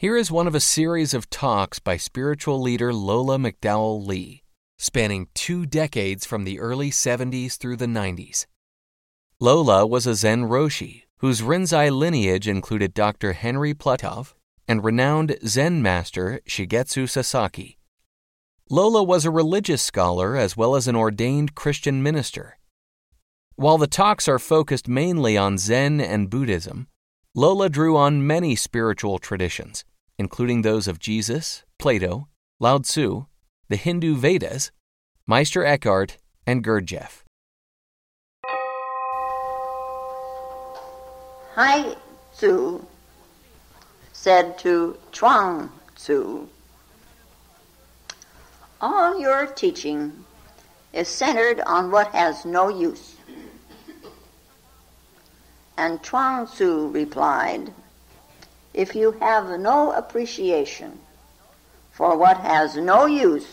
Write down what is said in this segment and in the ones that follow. Here is one of a series of talks by spiritual leader Lola McDowell Lee, spanning 2 decades from the early 70s through the 90s. Lola was a Zen Roshi, whose Rinzai lineage included Dr. Henry Platov and renowned Zen master Shigetsu Sasaki. Lola was a religious scholar as well as an ordained Christian minister. While the talks are focused mainly on Zen and Buddhism, Lola drew on many spiritual traditions, including those of Jesus, Plato, Lao Tzu, the Hindu Vedas, Meister Eckhart, and Gurdjieff. Hai Tzu said to Chuang Tzu, "All your teaching is centered on what has no use." And Chuang Tzu replied, "If you have no appreciation for what has no use,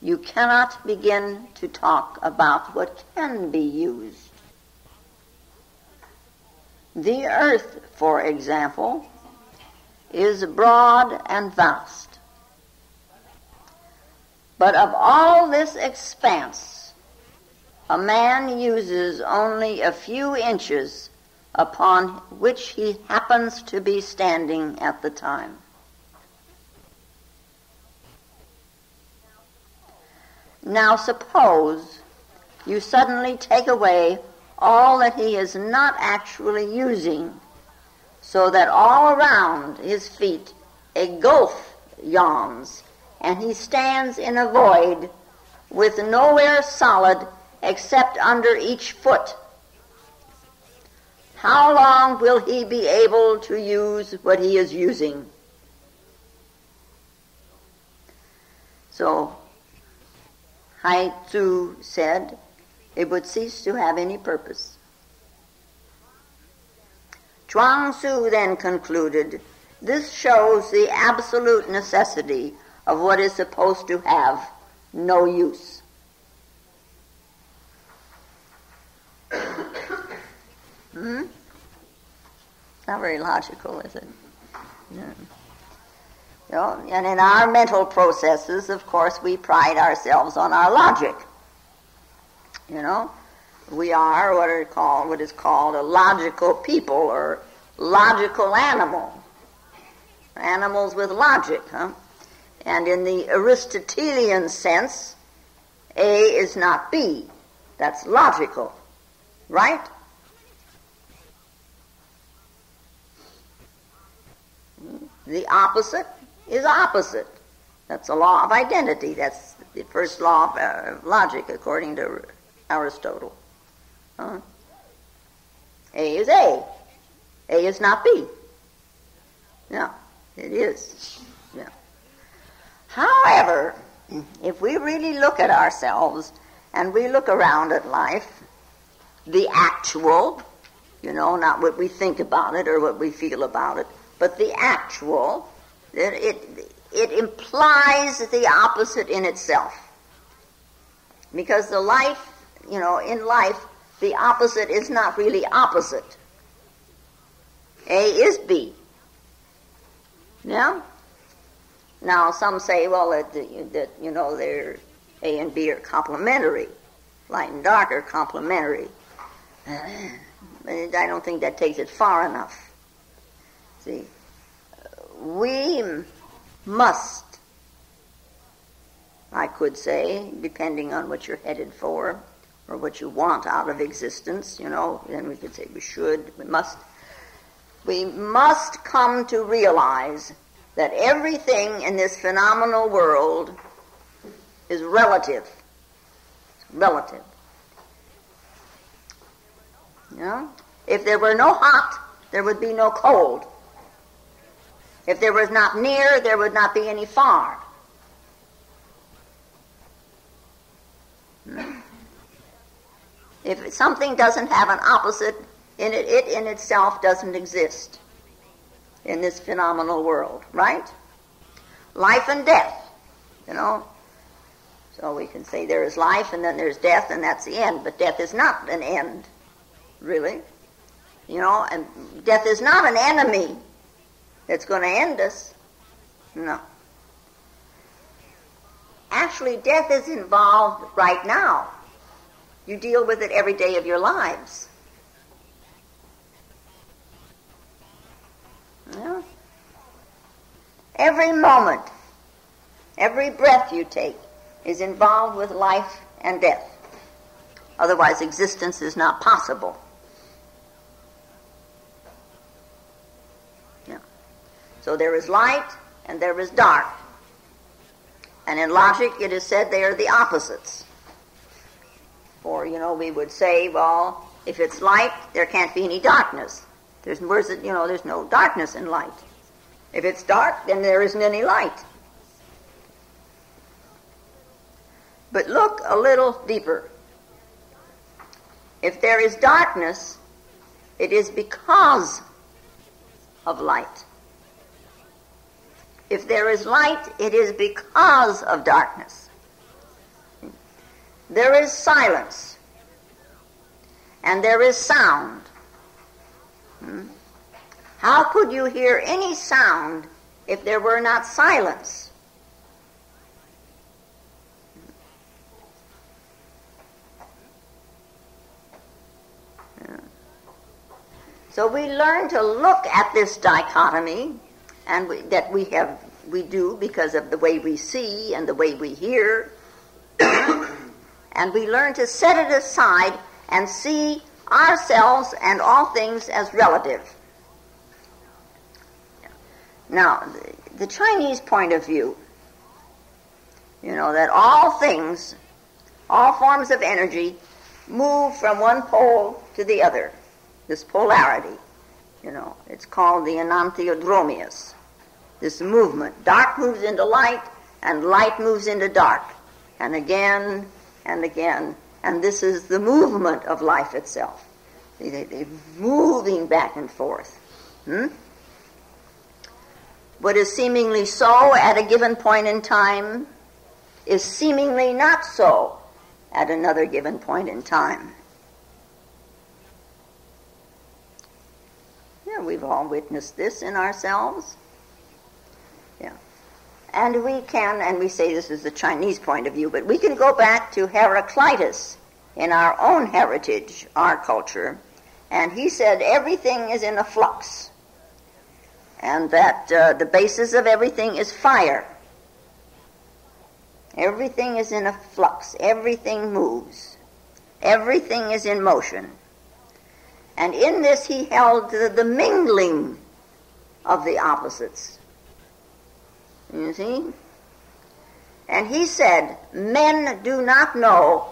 you cannot begin to talk about what can be used. The earth, for example, is broad and vast. But of all this expanse, a man uses only a few inches upon which he happens to be standing at the time. Now suppose you suddenly take away all that he is not actually using, so that all around his feet a gulf yawns, and he stands in a void with nowhere solid except under each foot. How long will he be able to use what he is using?" So Hai Tzu said it would cease to have any purpose. Chuang Tzu then concluded, "This shows the absolute necessity of what is supposed to have no use." Not very logical, is it? No. You know, and in our mental processes, of course, we pride ourselves on our logic. You know, we are what is called a logical people or logical animal. Animals with logic, huh? And in the Aristotelian sense, A is not B. That's logical, right? The opposite is opposite. That's a law of identity. That's the first law of logic, according to Aristotle. A is A. A is not B. No, it is. No. However, if we really look at ourselves and we look around at life, the actual, you know, not what we think about it or what we feel about it, but the actual, it implies the opposite in itself. Because the life, you know, in life, the opposite is not really opposite. A is B. Yeah? Now, some say, well, that you know, they're A and B are complementary. Light and dark are complementary. But I don't think that takes it far enough. See, we must, I could say, depending on what you're headed for or what you want out of existence, you know, then we could say we must come to realize that everything in this phenomenal world is relative. It's relative. You know? If there were no hot, there would be no cold. If there was not near, there would not be any far. If something doesn't have an opposite in it, it in itself doesn't exist in this phenomenal world, right? Life and death, you know. So we can say there is life and then there's death and that's the end, but death is not an end, really. You know, and death is not an enemy. that's going to end us. No. Actually, death is involved right now. You deal with it every day of your lives. Well, every moment, every breath you take is involved with life and death. Otherwise, existence is not possible. No. So there is light and there is dark. And in logic, it is said they are the opposites. Or, you know, we would say, well, if it's light, there can't be any darkness. There's words that, you know, there's no darkness in light. If it's dark, then there isn't any light. But look a little deeper. If there is darkness, it is because of light. If there is light, it is because of darkness. There is silence, and there is sound. How could you hear any sound if there were not silence? So we learn to look at this dichotomy, and we do because of the way we see and the way we hear, and we learn to set it aside and see ourselves and all things as relative. Now, the Chinese point of view, you know, that all things, all forms of energy, move from one pole to the other. This polarity, you know, it's called the enantiodromia, this movement. Dark moves into light, and light moves into dark, and again, and again. And this is the movement of life itself. They're moving back and forth. What is seemingly so at a given point in time is seemingly not so at another given point in time. Yeah, we've all witnessed this in ourselves. Yeah. And we can, and we say this is the Chinese point of view, but we can go back to Heraclitus in our own heritage, our culture, and he said everything is in a flux, and that the basis of everything is fire. Everything is in a flux. Everything moves. Everything is in motion. And in this he held the mingling of the opposites. You see? And he said, men do not know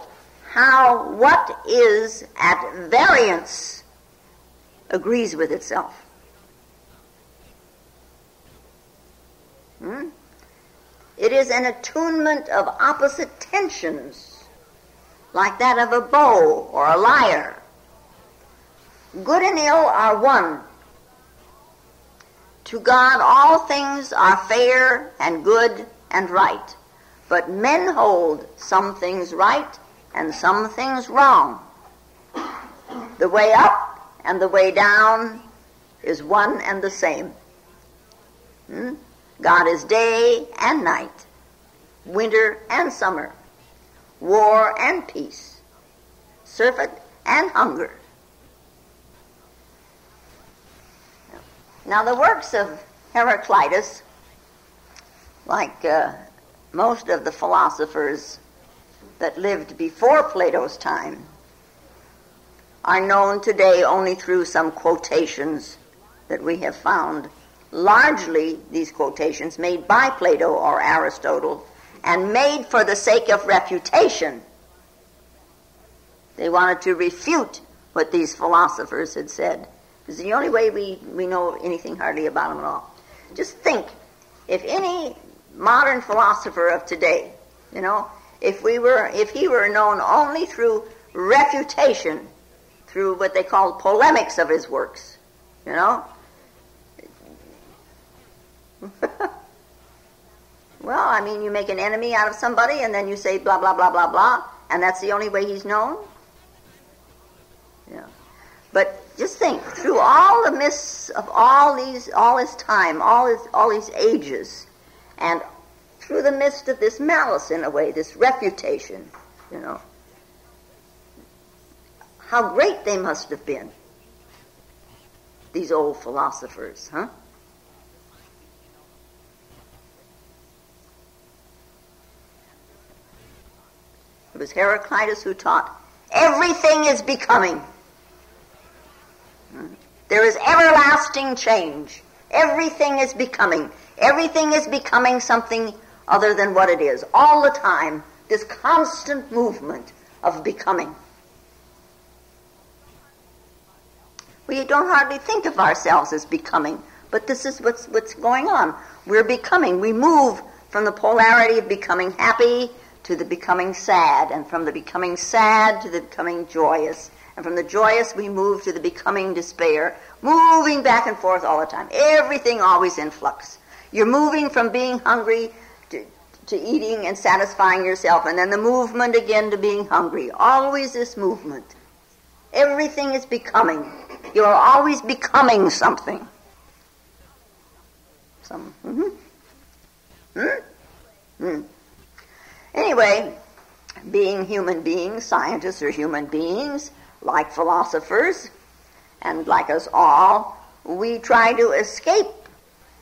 how what is at variance agrees with itself. It is an attunement of opposite tensions, like that of a bow or a lyre. Good and ill are one. To God all things are fair and good and right, but men hold some things right and some things wrong. The way up and the way down is one and the same. God is day and night, winter and summer, war and peace, surfeit and hunger. Now, the works of Heraclitus, like most of the philosophers that lived before Plato's time, are known today only through some quotations that we have found. Largely, these quotations made by Plato or Aristotle and made for the sake of refutation. They wanted to refute what these philosophers had said. It's the only way we know anything hardly about them at all. Just think, if any modern philosopher of today, you know, if he were known only through refutation, through what they call polemics of his works, you know. Well, I mean, you make an enemy out of somebody and then you say blah, blah, blah, blah, blah, and that's the only way he's known. Yeah. But Just think, through all the mists of all his ages, and through the mist of this malice, in a way, this refutation, you know, how great they must have been, these old philosophers, huh? It was Heraclitus who taught, everything is becoming. There is everlasting change. Everything is becoming. Everything is becoming something other than what it is. All the time, this constant movement of becoming. We don't hardly think of ourselves as becoming, but this is what's going on. We're becoming. We move from the polarity of becoming happy to the becoming sad, and from the becoming sad to the becoming joyous, and from the joyous we move to the becoming despair, moving back and forth all the time. Everything always in flux. You're moving from being hungry to eating and satisfying yourself, and then the movement again to being hungry. Always this movement. Everything is becoming. You are always becoming something. Anyway, being human beings, scientists are human beings, like philosophers, and like us all, we try to escape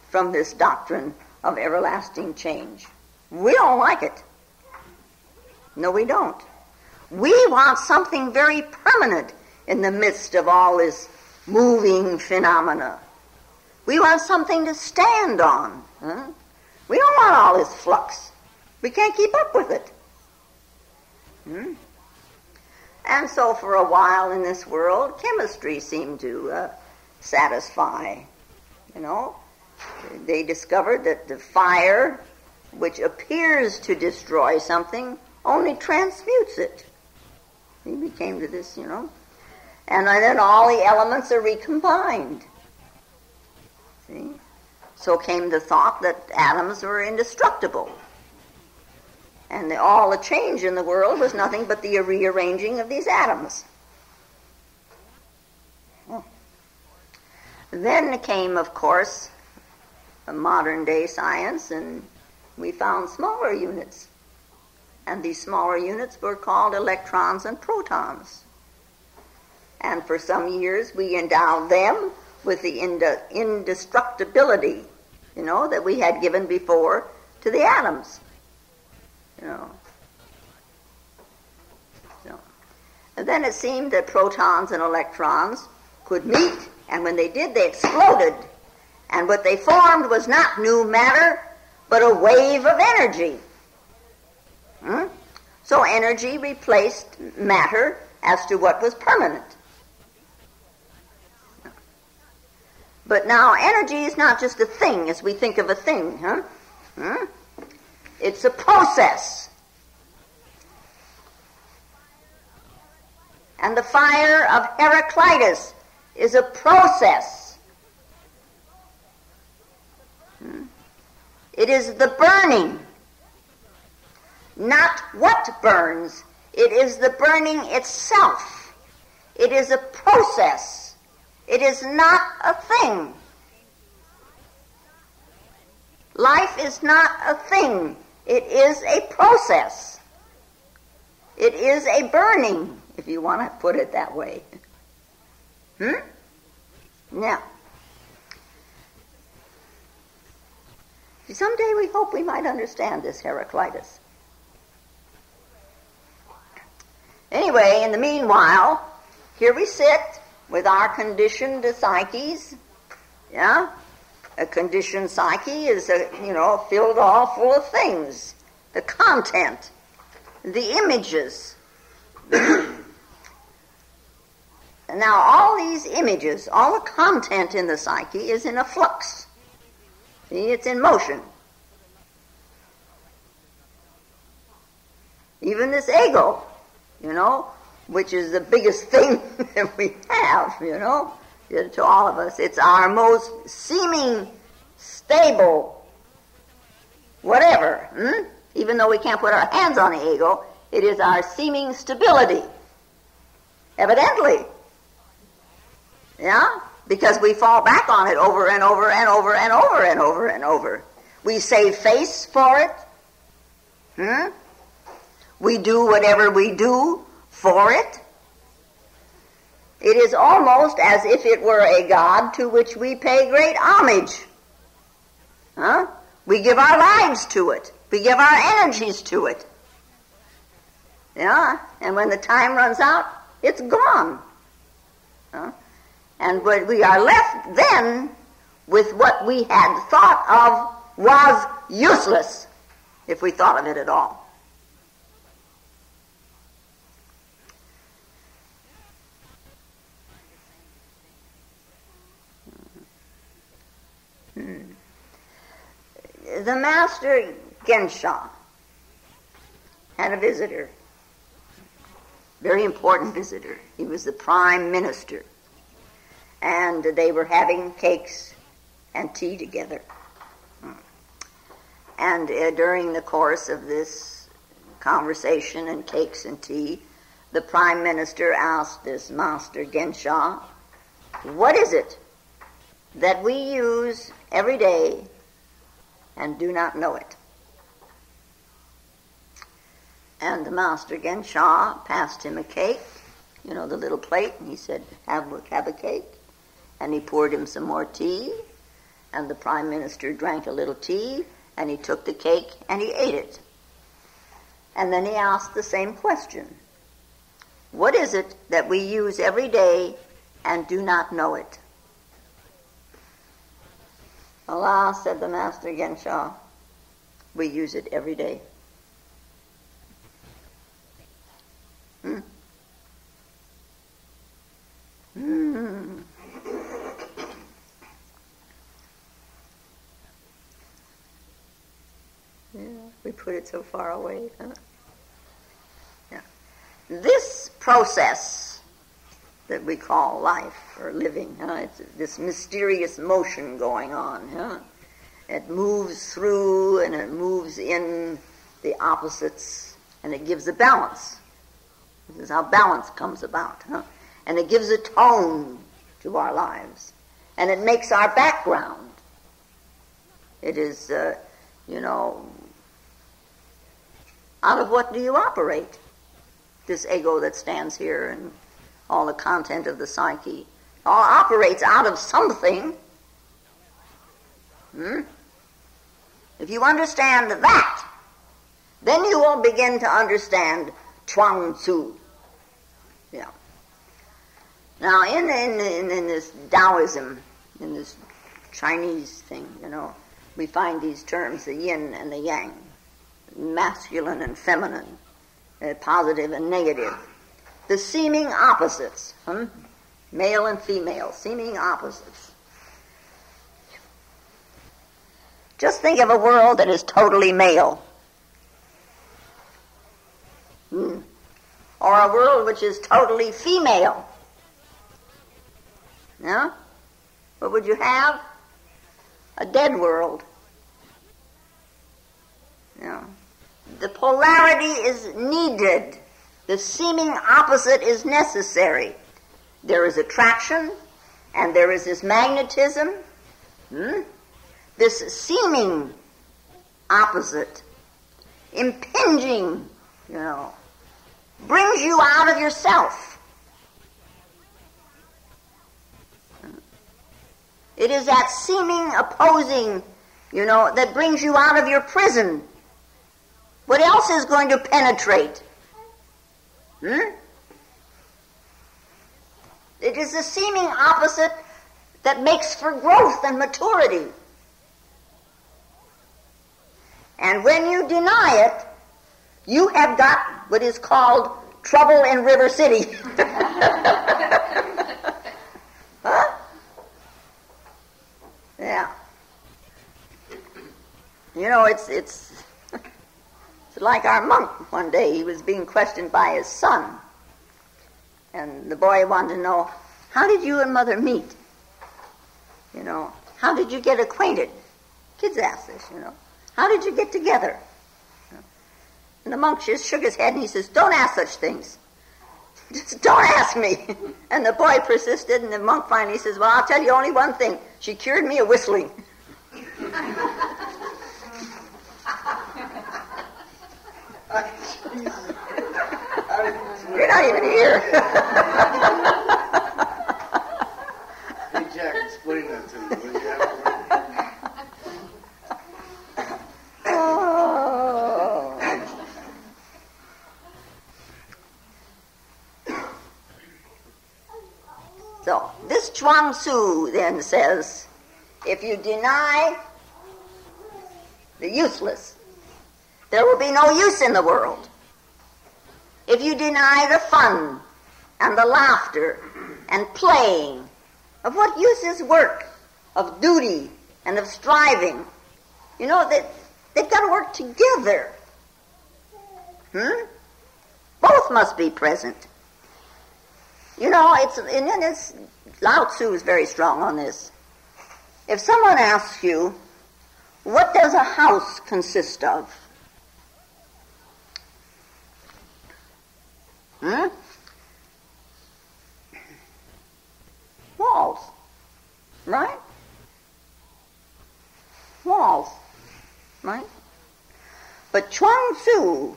from this doctrine of everlasting change. We don't like it. No, we don't. We want something very permanent in the midst of all this moving phenomena. We want something to stand on. Huh? We don't want all this flux. We can't keep up with it. And so for a while in this world, chemistry seemed to satisfy. You know, they discovered that the fire, which appears to destroy something, only transmutes it. We came to this, you know. And then all the elements are recombined. See? So came the thought that atoms were indestructible. And all the change in the world was nothing but the rearranging of these atoms. Oh. Then came, of course, a modern day science, and we found smaller units. And these smaller units were called electrons and protons. And for some years we endowed them with the indestructibility, you know, that we had given before to the atoms. You know. So. And then it seemed that protons and electrons could meet, and when they did, they exploded. And what they formed was not new matter, but a wave of energy. So energy replaced matter as to what was permanent. But now energy is not just a thing as we think of a thing, huh? It's a process. And the fire of Heraclitus is a process. It is the burning. Not what burns. It is the burning itself. It is a process. It is not a thing. Life is not a thing. It is a process. It is a burning, if you want to put it that way. Now, someday we hope we might understand this Heraclitus. Anyway, in the meanwhile, here we sit with our conditioned psyches. Yeah? A conditioned psyche is, filled all full of things. The content, the images. Now, all these images, all the content in the psyche is in a flux. See, it's in motion. Even this ego, which is the biggest thing that we have, to all of us. It's our most seeming stable whatever. Even though we can't put our hands on the ego, it is our seeming stability. Evidently. Yeah? Because we fall back on it over and over and over and over and over and over. We save face for it. We do whatever we do for it. It is almost as if it were a god to which we pay great homage. Huh? We give our lives to it. We give our energies to it. Yeah, and when the time runs out, it's gone. Huh? And we are left then with what we had thought of was useless, if we thought of it at all. The master Genshaw had a visitor, very important visitor. He was the prime minister, and they were having cakes and tea together. And during the course of this conversation and cakes and tea, the prime minister asked this master Genshaw, "What is it that we use every day and do not know it?" And the master Genshaw passed him a cake, you know, the little plate, and he said, have a cake. And he poured him some more tea, and the prime minister drank a little tea, and he took the cake and he ate it. And then he asked the same question. What is it that we use every day and do not know it? "Alas," said the master Genshaw, "we use it every day." Yeah, we put it so far away, huh? Yeah. This process that we call life or living, it's this mysterious motion going on. It moves through and it moves in the opposites, and it gives a balance. This is how balance comes about. And it gives a tone to our lives, and it makes our background. It is, out of what do you operate? This ego that stands here and all the content of the psyche, all operates out of something. If you understand that, then you will begin to understand Chuang Tzu. Yeah. Now, in this Taoism, in this Chinese thing, we find these terms, the yin and the yang, masculine and feminine, positive and negative. The seeming opposites, male and female, seeming opposites. Just think of a world that is totally male, or a world which is totally female. No? What would you have? A dead world. No. The polarity is needed. The seeming opposite is necessary. There is attraction, and there is this magnetism. This seeming opposite, impinging, brings you out of yourself. It is that seeming opposing, that brings you out of your prison. What else is going to penetrate? It is the seeming opposite that makes for growth and maturity. And when you deny it, you have got what is called trouble in River City. Huh? Yeah. It's like our monk one day. He was being questioned by his son, and the boy wanted to know, how did you and mother meet? How did you get acquainted? Kids ask this, how did you get together? And the monk just shook his head and he says, don't ask such things. Just don't ask me. And the boy persisted, and the monk finally says, well, I'll tell you only one thing. She cured me of whistling. You're not even here. Hey, Jack, explain that to me. What do you have to So, this Chuang Tzu then says, if you deny the useless, there will be no use in the world. If you deny the fun and the laughter and playing, of what use is work, of duty and of striving? You know, they've got to work together. Both must be present. You know, Lao Tzu is very strong on this. If someone asks you, what does a house consist of? Walls. Right? Walls. Right? But Chuang Tzu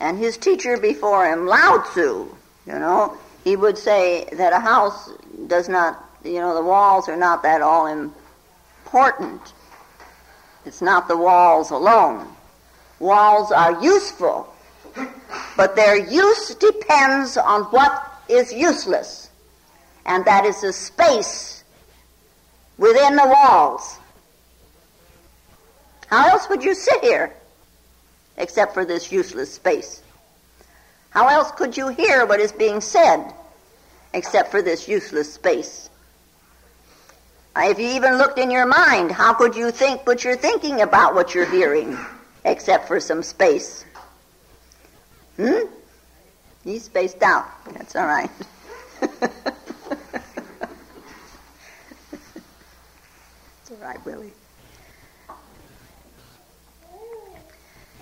and his teacher before him, Lao Tzu, you know, he would say that a house does not, you know, the walls are not that all important. It's not the walls alone. Walls are useful, but their use depends on what is useless, and that is the space within the walls. How else would you sit here except for this useless space? How else could you hear what is being said except for this useless space? If you even looked in your mind, how could you think what you're thinking about what you're hearing except for some space? He's spaced out. That's all right. It's all right, Willie.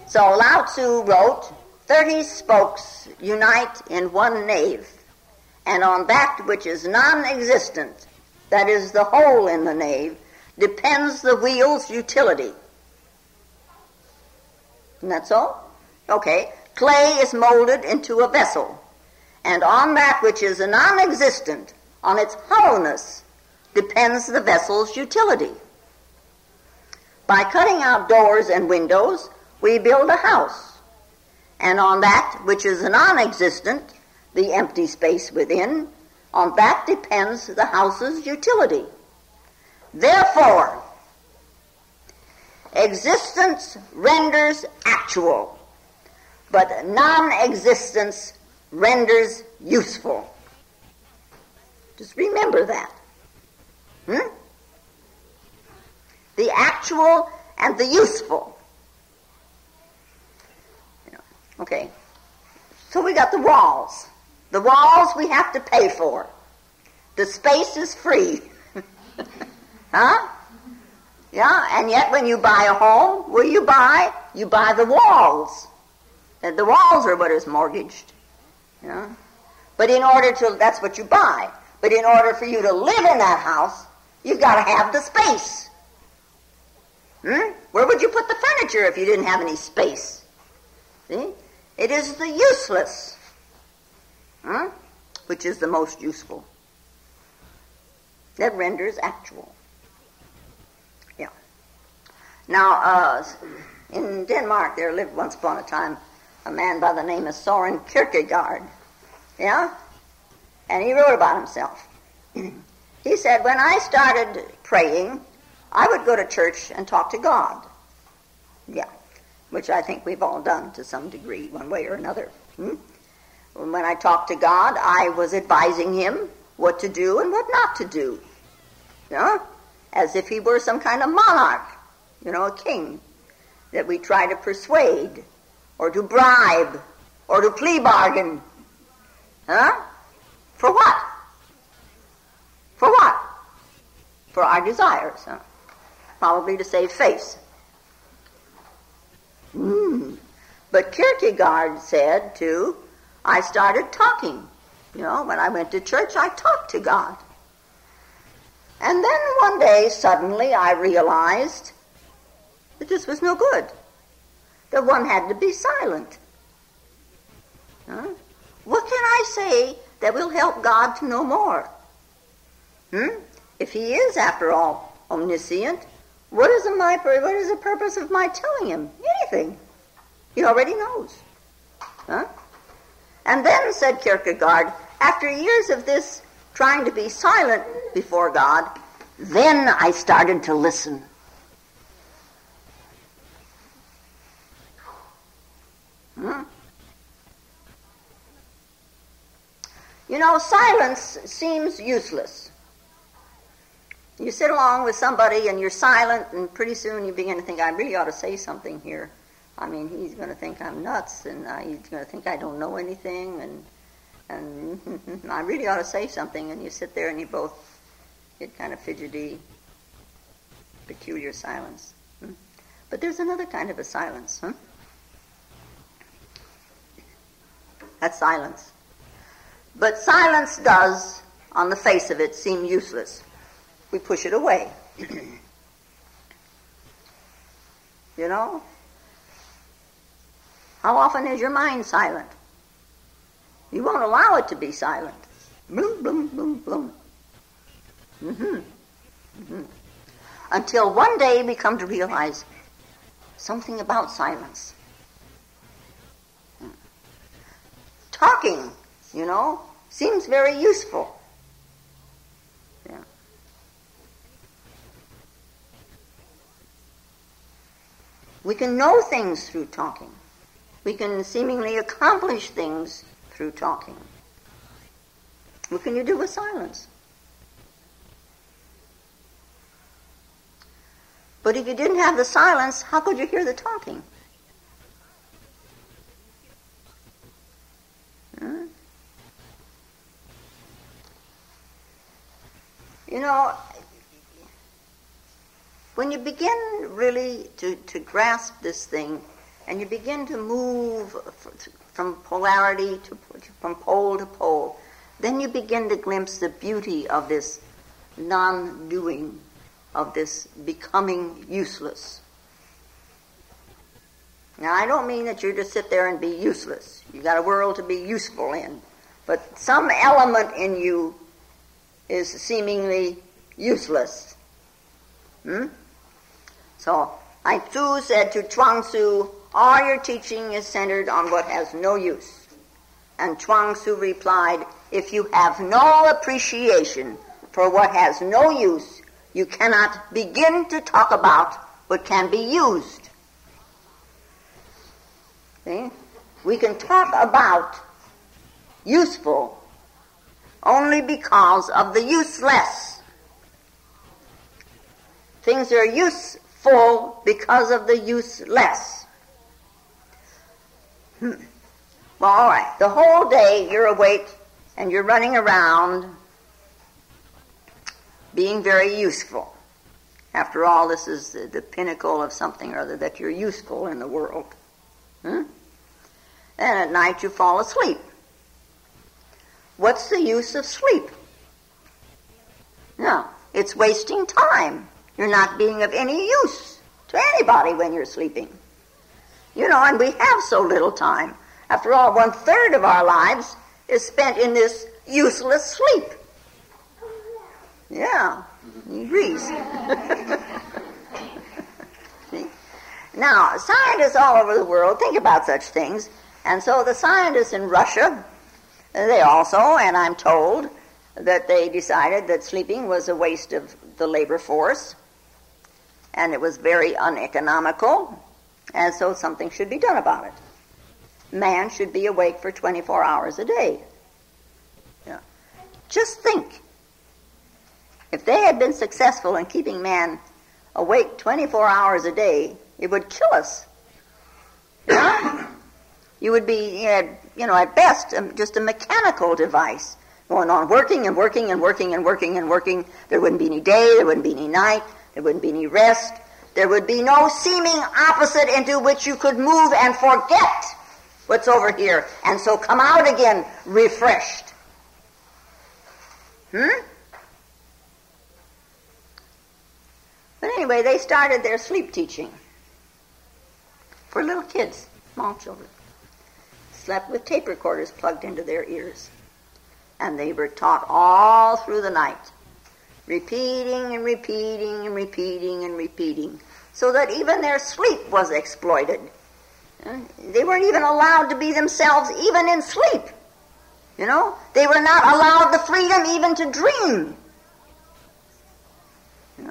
So Lao Tzu wrote, 30 spokes unite in one nave, and on that which is non-existent, that is the hole in the nave, depends the wheel's utility. Isn't that so? Okay. Clay is molded into a vessel, and on that which is non-existent, on its hollowness, depends the vessel's utility. By cutting out doors and windows, we build a house. And on that which is non-existent, the empty space within, on that depends the house's utility. Therefore, existence renders actual, but non-existence renders useful. Just remember that. The actual and the useful. Okay, so we got the walls. The walls we have to pay for. The space is free. Huh? Yeah, and yet when you buy a home, what do you buy? You buy the walls. And the walls are what is mortgaged. Yeah? But in order to, that's what you buy. But in order for you to live in that house, you've got to have the space. Where would you put the furniture if you didn't have any space? See? It is the useless, which is the most useful. That renders actual. Yeah. Now, in Denmark, there lived once upon a time a man by the name of Søren Kierkegaard. Yeah? And he wrote about himself. He said, when I started praying, I would go to church and talk to God. Yeah. Which I think we've all done to some degree, one way or another. When I talked to God, I was advising him what to do and what not to do. Yeah? As if he were some kind of monarch, you know, a king, that we try to persuade, or to bribe, or to plea bargain. Huh? For what? For what? For our desires. Huh? Probably to save face. But Kierkegaard said, too, I started talking You know, when I went to church, I talked to God. And then one day, suddenly, I realized that this was no good, that one had to be silent. Huh? What can I say that will help God to know more? If he is, after all, omniscient, what is the purpose of my telling him anything? He already knows. Huh? And then, said Kierkegaard, after years of this trying to be silent before God, then I started to listen. You know, silence seems useless. You sit along with somebody and you're silent, and pretty soon you begin to think, I really ought to say something here. I mean, he's going to think I'm nuts, and he's going to think I don't know anything, and I really ought to say something. And you sit there and you both get kind of fidgety, peculiar silence. But there's another kind of a silence. That's silence. But silence does, on the face of it, seem useless. We push it away. You know? How often is your mind silent? You won't allow it to be silent. Bloom, bloom, bloom, bloom. Until one day we come to realize something about silence. Talking, you know, seems very useful. Yeah. We can know things through talking. We can seemingly accomplish things through talking. What can you do with silence? But if you didn't have the silence, how could you hear the talking? You know, when you begin really to grasp this thing, and you begin to move from polarity, from pole to pole, then you begin to glimpse the beauty of this non-doing, of this becoming useless. Now, I don't mean that you just sit there and be useless. You got a world to be useful in. But some element in you is seemingly useless. So, Hai Tzu said to Chuang Tzu, all your teaching is centered on what has no use. And Chuang Tzu replied, if you have no appreciation for what has no use, you cannot begin to talk about what can be used. See? We can talk about useful only because of the useless. Things are useful because of the useless. Well, all right. The whole day you're awake and you're running around being very useful. After all, this is the pinnacle of something or other, that you're useful in the world. And at night you fall asleep. What's the use of sleep? No, it's wasting time. You're not being of any use to anybody when you're sleeping. You know, and we have so little time. After all, 1/3 of our lives is spent in this useless sleep. Yeah, he agrees. Now, scientists all over the world think about such things, and so the scientists in Russia, they also, and I'm told, that they decided that sleeping was a waste of the labor force, and it was very uneconomical. And so something should be done about it. Man should be awake for 24 hours a day. Yeah. Just think. If they had been successful in keeping man awake 24 hours a day, it would kill us. You would be, you know, at best, just a mechanical device, going on working and working and working and working and working. There wouldn't be any day, there wouldn't be any night, there wouldn't be any rest. There would be no seeming opposite into which you could move and forget what's over here, and so come out again refreshed But anyway, they started their sleep teaching for little kids, small children. Slept with tape recorders plugged into their ears. And they were taught all through the night, repeating and repeating and repeating and repeating, so that even their sleep was exploited. They weren't even allowed to be themselves even in sleep. You know, they were not allowed the freedom even to dream. You know?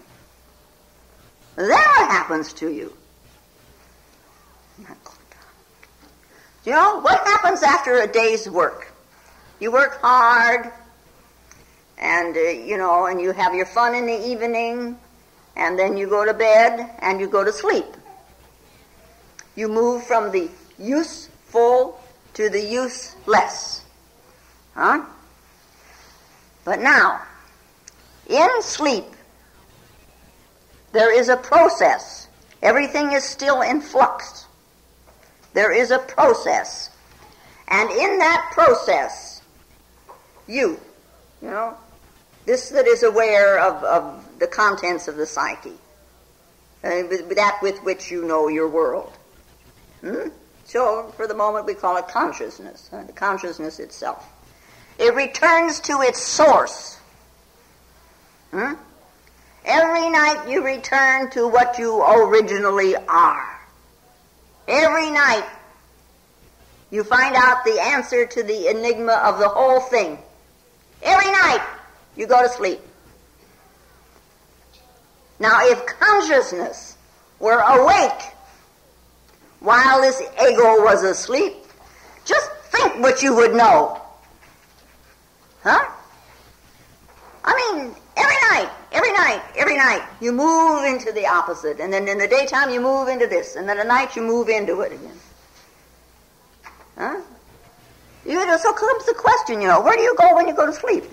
Then what happens to you? You know, what happens after a day's work? You work hard, and you know, and you have your fun in the evening, and then you go to bed and you go to sleep. You move from the useful to the useless. Huh? But now, in sleep, there is a process. Everything is still in flux. There is a process. And in that process, you know, this that is aware of the contents of the psyche, that with which you know your world. So, for the moment, we call it consciousness, the consciousness itself. It returns to its source. Every night you return to what you originally are. Every night you find out the answer to the enigma of the whole thing. Every night you go to sleep. Now, if consciousness were awake while this ego was asleep, just think what you would know. Huh? I mean, every night, you move into the opposite, and then in the daytime you move into this, and then at night you move into it again. Huh? You know, so comes the question, you know, where do you go when you go to sleep?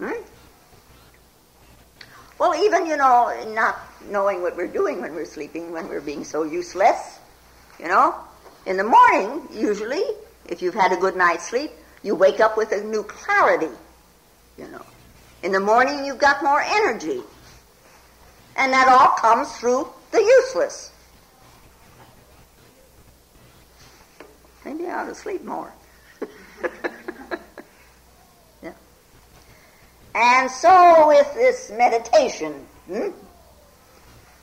Well, even, you know, not knowing what we're doing when we're sleeping, when we're being so useless, you know. In the morning, usually, if you've had a good night's sleep, you wake up with a new clarity, you know. In the morning, you've got more energy. And that all comes through the useless. Maybe I ought to sleep more. Yeah. And so with this meditation,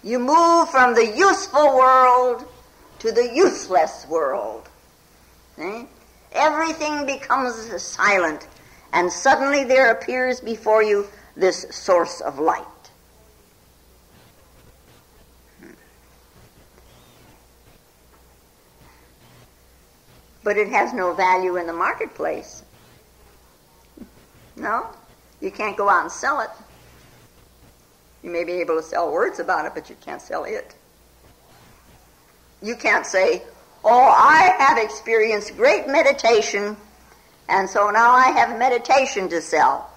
you move from the useful world to the useless world. See? Everything becomes silent, and suddenly there appears before you this source of light. But it has no value in the marketplace. No, you can't go out and sell it. You may be able to sell words about it, but you can't sell it. You can't say, oh, I have experienced great meditation, and so now I have meditation to sell.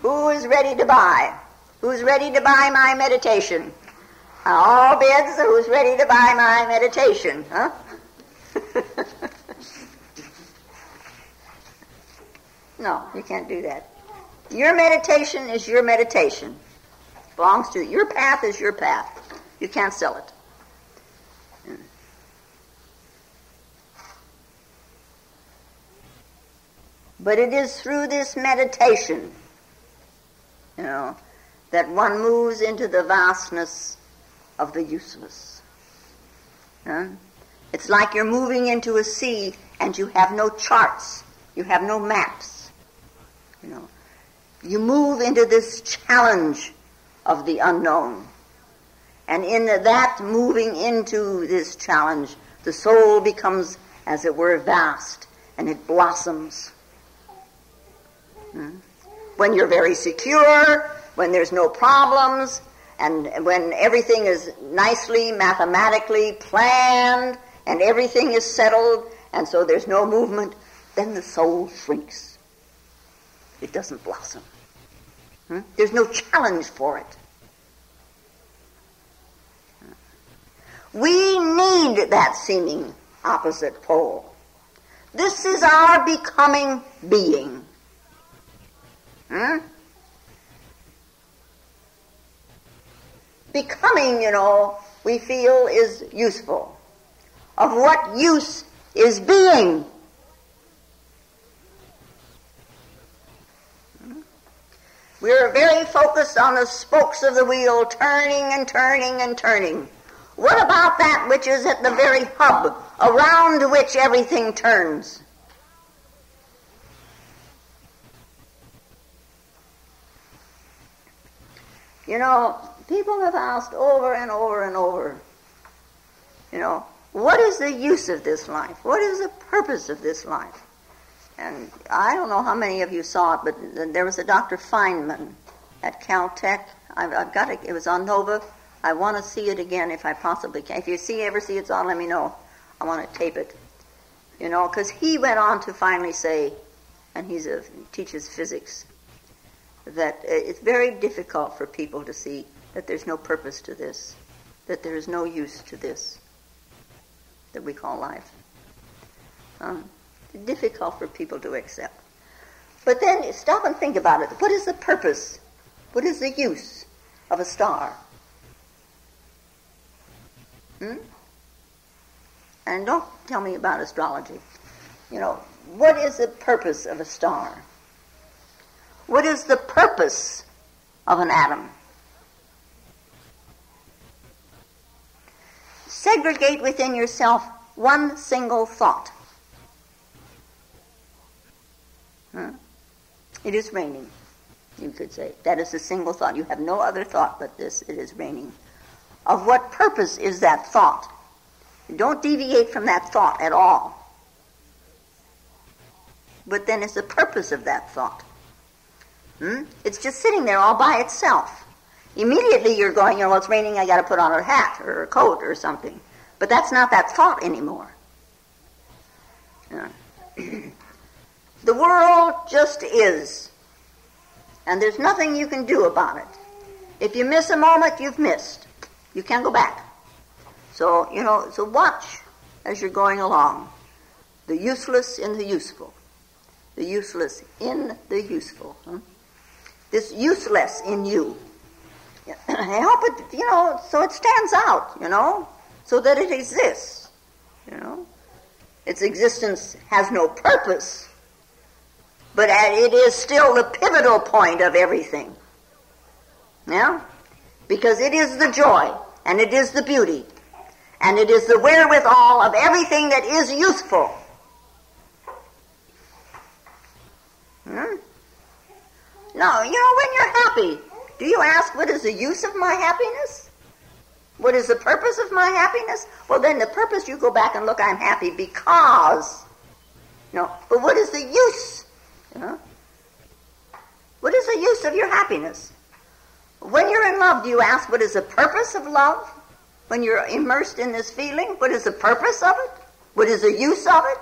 Who is ready to buy? Who's ready to buy my meditation? All bids, who's ready to buy my meditation? Huh? No, you can't do that. Your meditation is your meditation. Belongs to your path is your path. You can't sell it. But it is through this meditation, you know, that one moves into the vastness of the useless. Huh? It's like you're moving into a sea and you have no charts, you have no maps. You know, you move into this challenge of the unknown. And in that moving into this challenge, the soul becomes, as it were, vast, and it blossoms. When you're very secure, when there's no problems, and when everything is nicely, mathematically planned, and everything is settled, and so there's no movement, then the soul shrinks. It doesn't blossom. There's no challenge for it. We need that seeming opposite pole. This is our becoming being. Huh? Becoming, you know, we feel is useful. Of what use is being? We're very focused on the spokes of the wheel, turning and turning and turning. What about that which is at the very hub, around which everything turns? You know, people have asked over and over and over, you know, what is the use of this life? What is the purpose of this life? And I don't know how many of you saw it, but there was a Dr. Feynman at Caltech. I've got it. It was on NOVA. I want to see it again if I possibly can. If you ever see it's on, let me know. I want to tape it. You know, because he went on to finally say, and he teaches physics, that it's very difficult for people to see that there's no purpose to this, that there is no use to this that we call life. Difficult for people to accept. But then stop and think about it. What is the purpose? What is the use of a star? And don't tell me about astrology. You know, what is the purpose of a star? What is the purpose of an atom? Segregate within yourself one single thought. It is raining, you could say. That is a single thought. You have no other thought but this: it is raining. Of what purpose is that thought? Don't deviate from that thought at all. But then it's the purpose of that thought. It's just sitting there all by itself. Immediately you're going, well, it's raining, I got to put on a hat or a coat or something. But that's not that thought anymore. The world just is. And there's nothing you can do about it. If you miss a moment, you've missed. You can't go back. So, you know, so watch as you're going along. The useless in the useful. The useless in the useful. This useless in you. I hope it, you know, so it stands out, you know, so that it exists, you know. Its existence has no purpose, but it is still the pivotal point of everything. Yeah? Because it is the joy, and it is the beauty, and it is the wherewithal of everything that is useful. No, you know, when you're happy, do you ask, what is the use of my happiness? What is the purpose of my happiness? Well, then the purpose, you go back and look, I'm happy because. No, but what is the use? You know? What is the use of your happiness? When you're in love, do you ask, what is the purpose of love? When you're immersed in this feeling, what is the purpose of it? What is the use of it?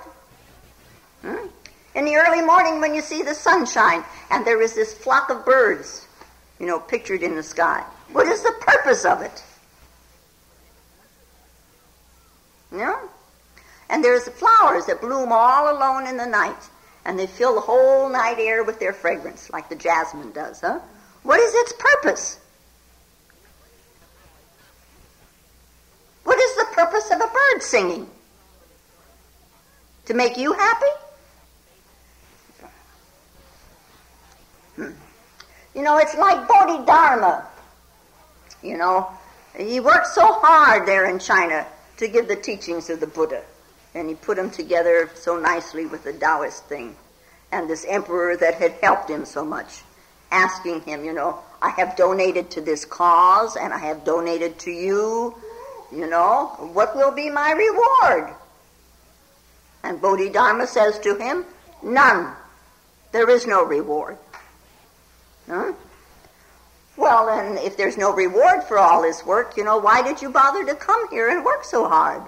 In the early morning when you see the sunshine and there is this flock of birds, you know, pictured in the sky, what is the purpose of it? You know? And there's the flowers that bloom all alone in the night, and they fill the whole night air with their fragrance, like the jasmine does, huh? What is its purpose? What is the purpose of a bird singing? To make you happy? You know, it's like Bodhidharma. You know, he worked so hard there in China to give the teachings of the Buddha. And he put them together so nicely with the Taoist thing. And this emperor that had helped him so much, asking him, you know, I have donated to this cause and I have donated to you, you know, what will be my reward? And Bodhidharma says to him, none. There is no reward. Well, then, if there's no reward for all this work, you know, why did you bother to come here and work so hard?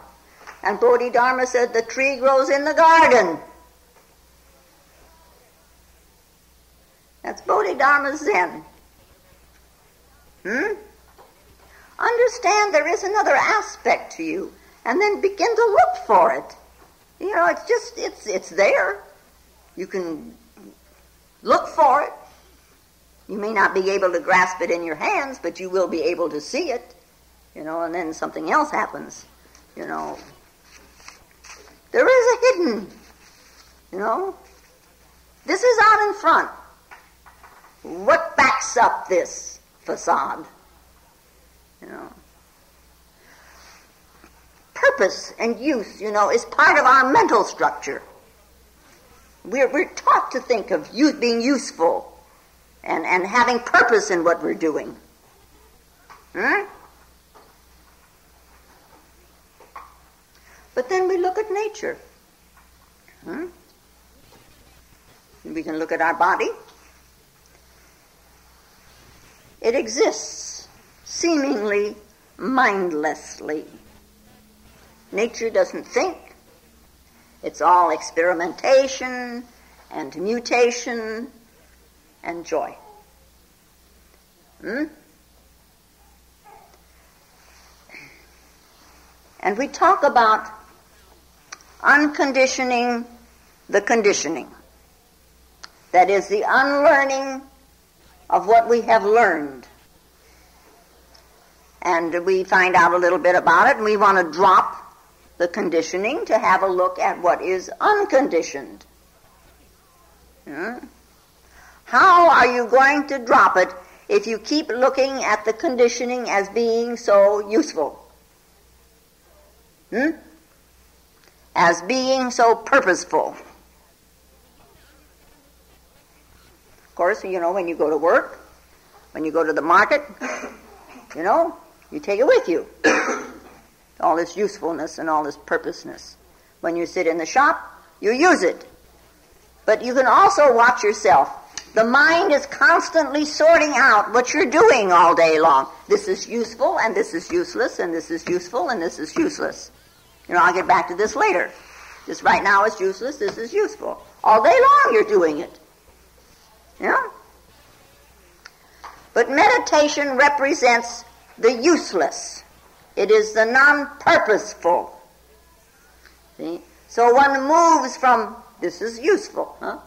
And Bodhidharma said, the tree grows in the garden. That's Bodhidharma's Zen. Understand there is another aspect to you, and then begin to look for it. You know, it's just, it's there. You can look for it. You may not be able to grasp it in your hands, but you will be able to see it, you know, and then something else happens, you know. There is a hidden, you know. This is out in front. What backs up this facade? You know. Purpose and use, you know, is part of our mental structure. We're taught to think of being useful and having purpose in what we're doing. Hmm? But then we look at nature. Hmm? We can look at our body. It exists seemingly mindlessly. Nature doesn't think. It's all experimentation and mutation and joy. Hmm? And we talk about unconditioning the conditioning. That is the unlearning of what we have learned. And we find out a little bit about it, and we want to drop the conditioning to have a look at what is unconditioned. Hmm? How are you going to drop it if you keep looking at the conditioning as being so useful? Hmm? As being so purposeful. Of course, you know, when you go to work, when you go to the market, you know, you take it with you. All this usefulness and all this purposeness. When you sit in the shop, you use it. But you can also watch yourself. The mind is constantly sorting out what you're doing all day long. This is useful, and this is useless, and this is useful, and this is useless. You know, I'll get back to this later. This right now is useless, this is useful. All day long you're doing it. Yeah? But meditation represents the useless. It is the non-purposeful. See? So one moves from, this is useful, huh?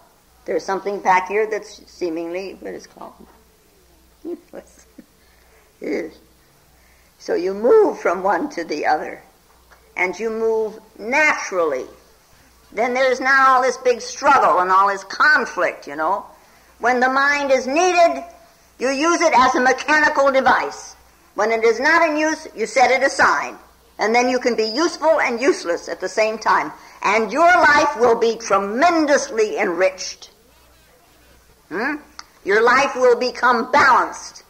There's something back here that's seemingly, what is it called? Useless. It is. So you move from one to the other. And you move naturally. Then there's not all this big struggle and all this conflict, you know. When the mind is needed, you use it as a mechanical device. When it is not in use, you set it aside. And then you can be useful and useless at the same time. And your life will be tremendously enriched. Hmm? Your life will become balanced.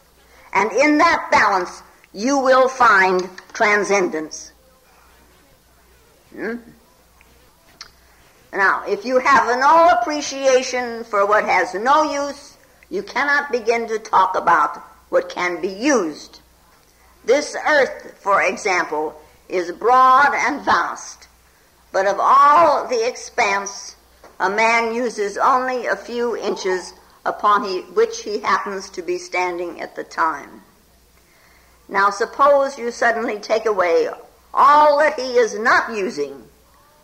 And in that balance, you will find transcendence. Hmm? Now, if you have no appreciation for what has no use, you cannot begin to talk about what can be used. This earth, for example, is broad and vast, but of all the expanse, a man uses only a few inches upon which he happens to be standing at the time. Now suppose you suddenly take away all that he is not using,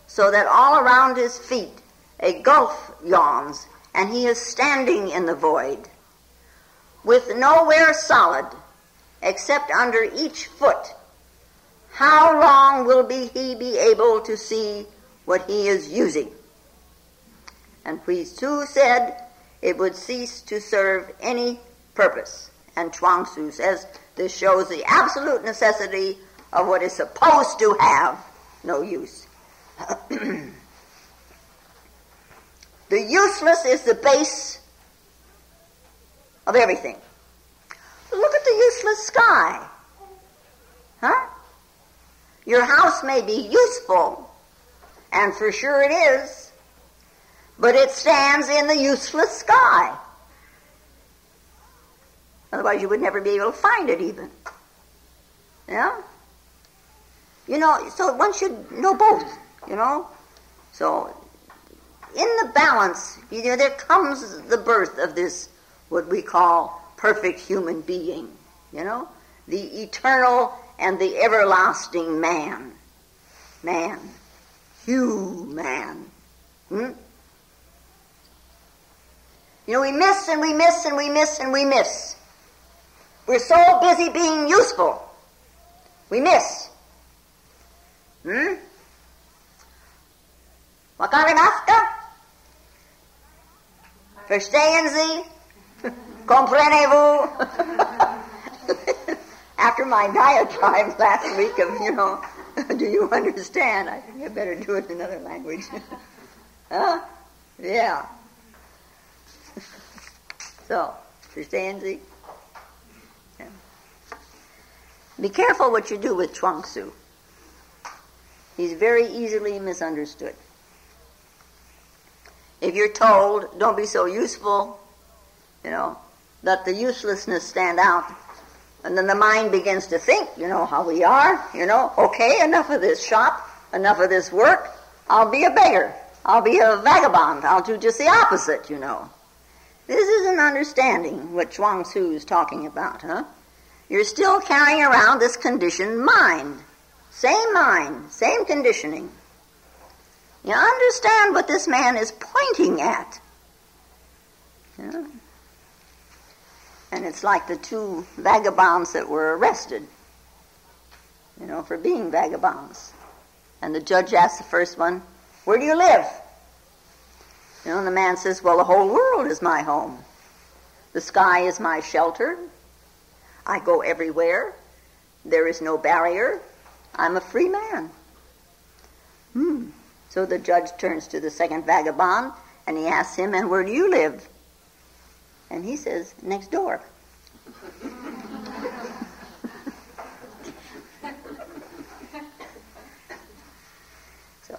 so that all around his feet a gulf yawns, and he is standing in the void, with nowhere solid, except under each foot. How long will he be able to see what he is using? And Hui Tzu said it would cease to serve any purpose. And Chuang Tzu says this shows the absolute necessity of what is supposed to have no use. The useless is the base of everything. Look at the useless sky. Huh? Your house may be useful, and for sure it is, but it stands in the useless sky. Otherwise you would never be able to find it even. Yeah? You know, so one should know both, you know. So, in the balance, you know, there comes the birth of this, what we call perfect human being, you know, the eternal and the everlasting man. Man. Human. Hmm? You know, we miss and we miss and we miss and we miss. We're so busy being useful, we miss. Wakarimaska? Verstehen Sie? Comprenez-vous? After my diatribe last week of, you know, do you understand? I think I better do it in another language. Huh? Yeah. So, verstehen Sie? Yeah. Be careful what you do with Chuang Tzu. He's very easily misunderstood. If you're told, don't be so useful, you know, let the uselessness stand out, and then the mind begins to think, you know, how we are, you know, okay, enough of this shop, enough of this work, I'll be a beggar, I'll be a vagabond, I'll do just the opposite, you know. This isn't understanding what Chuang Tzu is talking about, huh? You're still carrying around this conditioned mind, same conditioning. You understand what this man is pointing at. Yeah. And it's like the two vagabonds that were arrested, you know, for being vagabonds. And the judge asked the first one, where do you live? You know, and the man says, well, the whole world is my home. The sky is my shelter. I go everywhere. There is no barrier. I'm a free man. So the judge turns to the second vagabond, and he asks him, and where do you live? And he says, next door. So,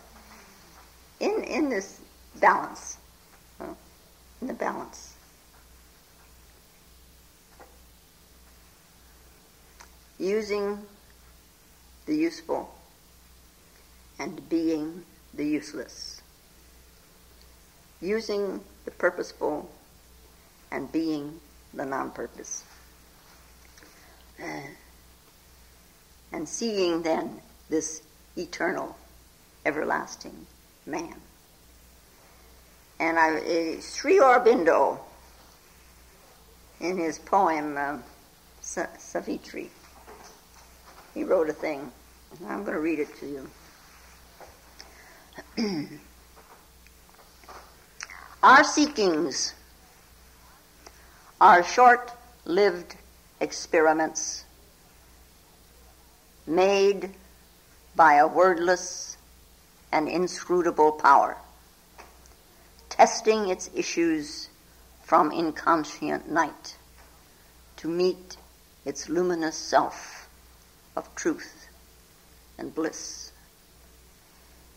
in this balance, in the balance, using the useful and being the useless. Using the purposeful and being the non-purpose. And seeing then this eternal, everlasting man. And Sri Aurobindo, in his poem Savitri, he wrote a thing. I'm going to read it to you. Our seekings are short-lived experiments made by a wordless and inscrutable power, testing its issues from inconscient night to meet its luminous self of truth and bliss.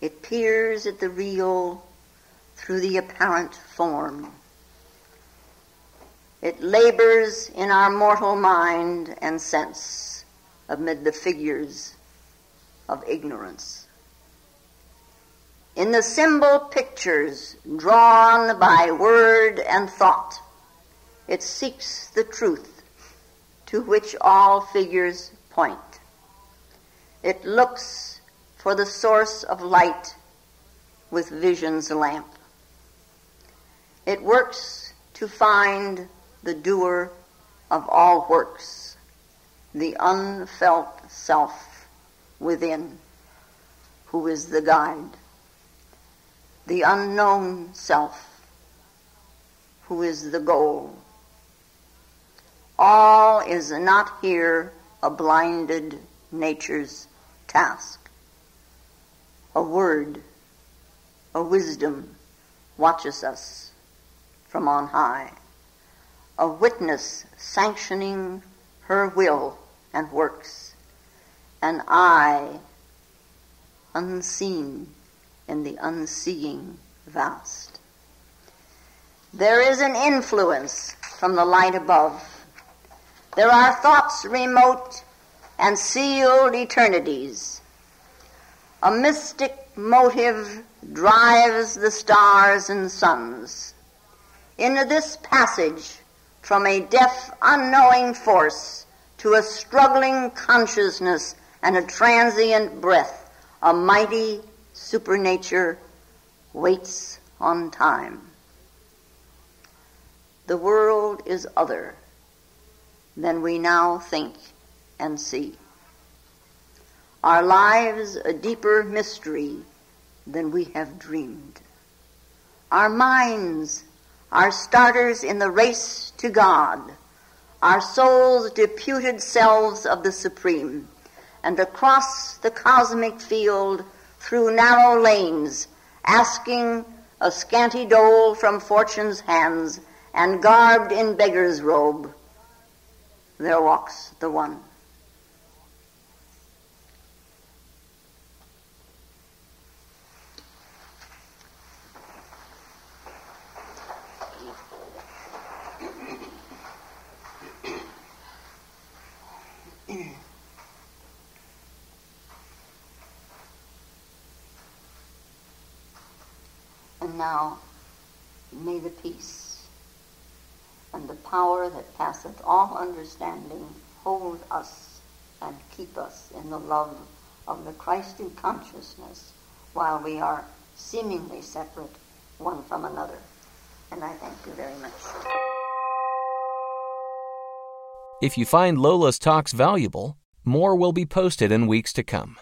It peers at the real through the apparent form. It labors in our mortal mind and sense amid the figures of ignorance. In the symbol pictures drawn by word and thought, it seeks the truth to which all figures point. It looks for the source of light with vision's lamp. It works to find the doer of all works, the unfelt self within, who is the guide, the unknown self, who is the goal. All is not here a blinded nature's task. A word, a wisdom watches us from on high, a witness sanctioning her will and works, an eye unseen in the unseeing vast. There is an influence from the light above. There are thoughts remote and sealed eternities. A mystic motive drives the stars and suns into this passage from a deaf, unknowing force to a struggling consciousness and a transient breath. A mighty supernature waits on time. the world is other than we now think and see. Our lives a deeper mystery than we have dreamed. Our minds are starters in the race to God, our souls deputed selves of the Supreme, and across the cosmic field through narrow lanes, asking a scanty dole from fortune's hands, and garbed in beggar's robe, there walks the one. Now, may the peace and the power that passeth all understanding hold us and keep us in the love of the Christ in consciousness while we are seemingly separate one from another. And I thank you very much. If you find Lola's talks valuable, more will be posted in weeks to come.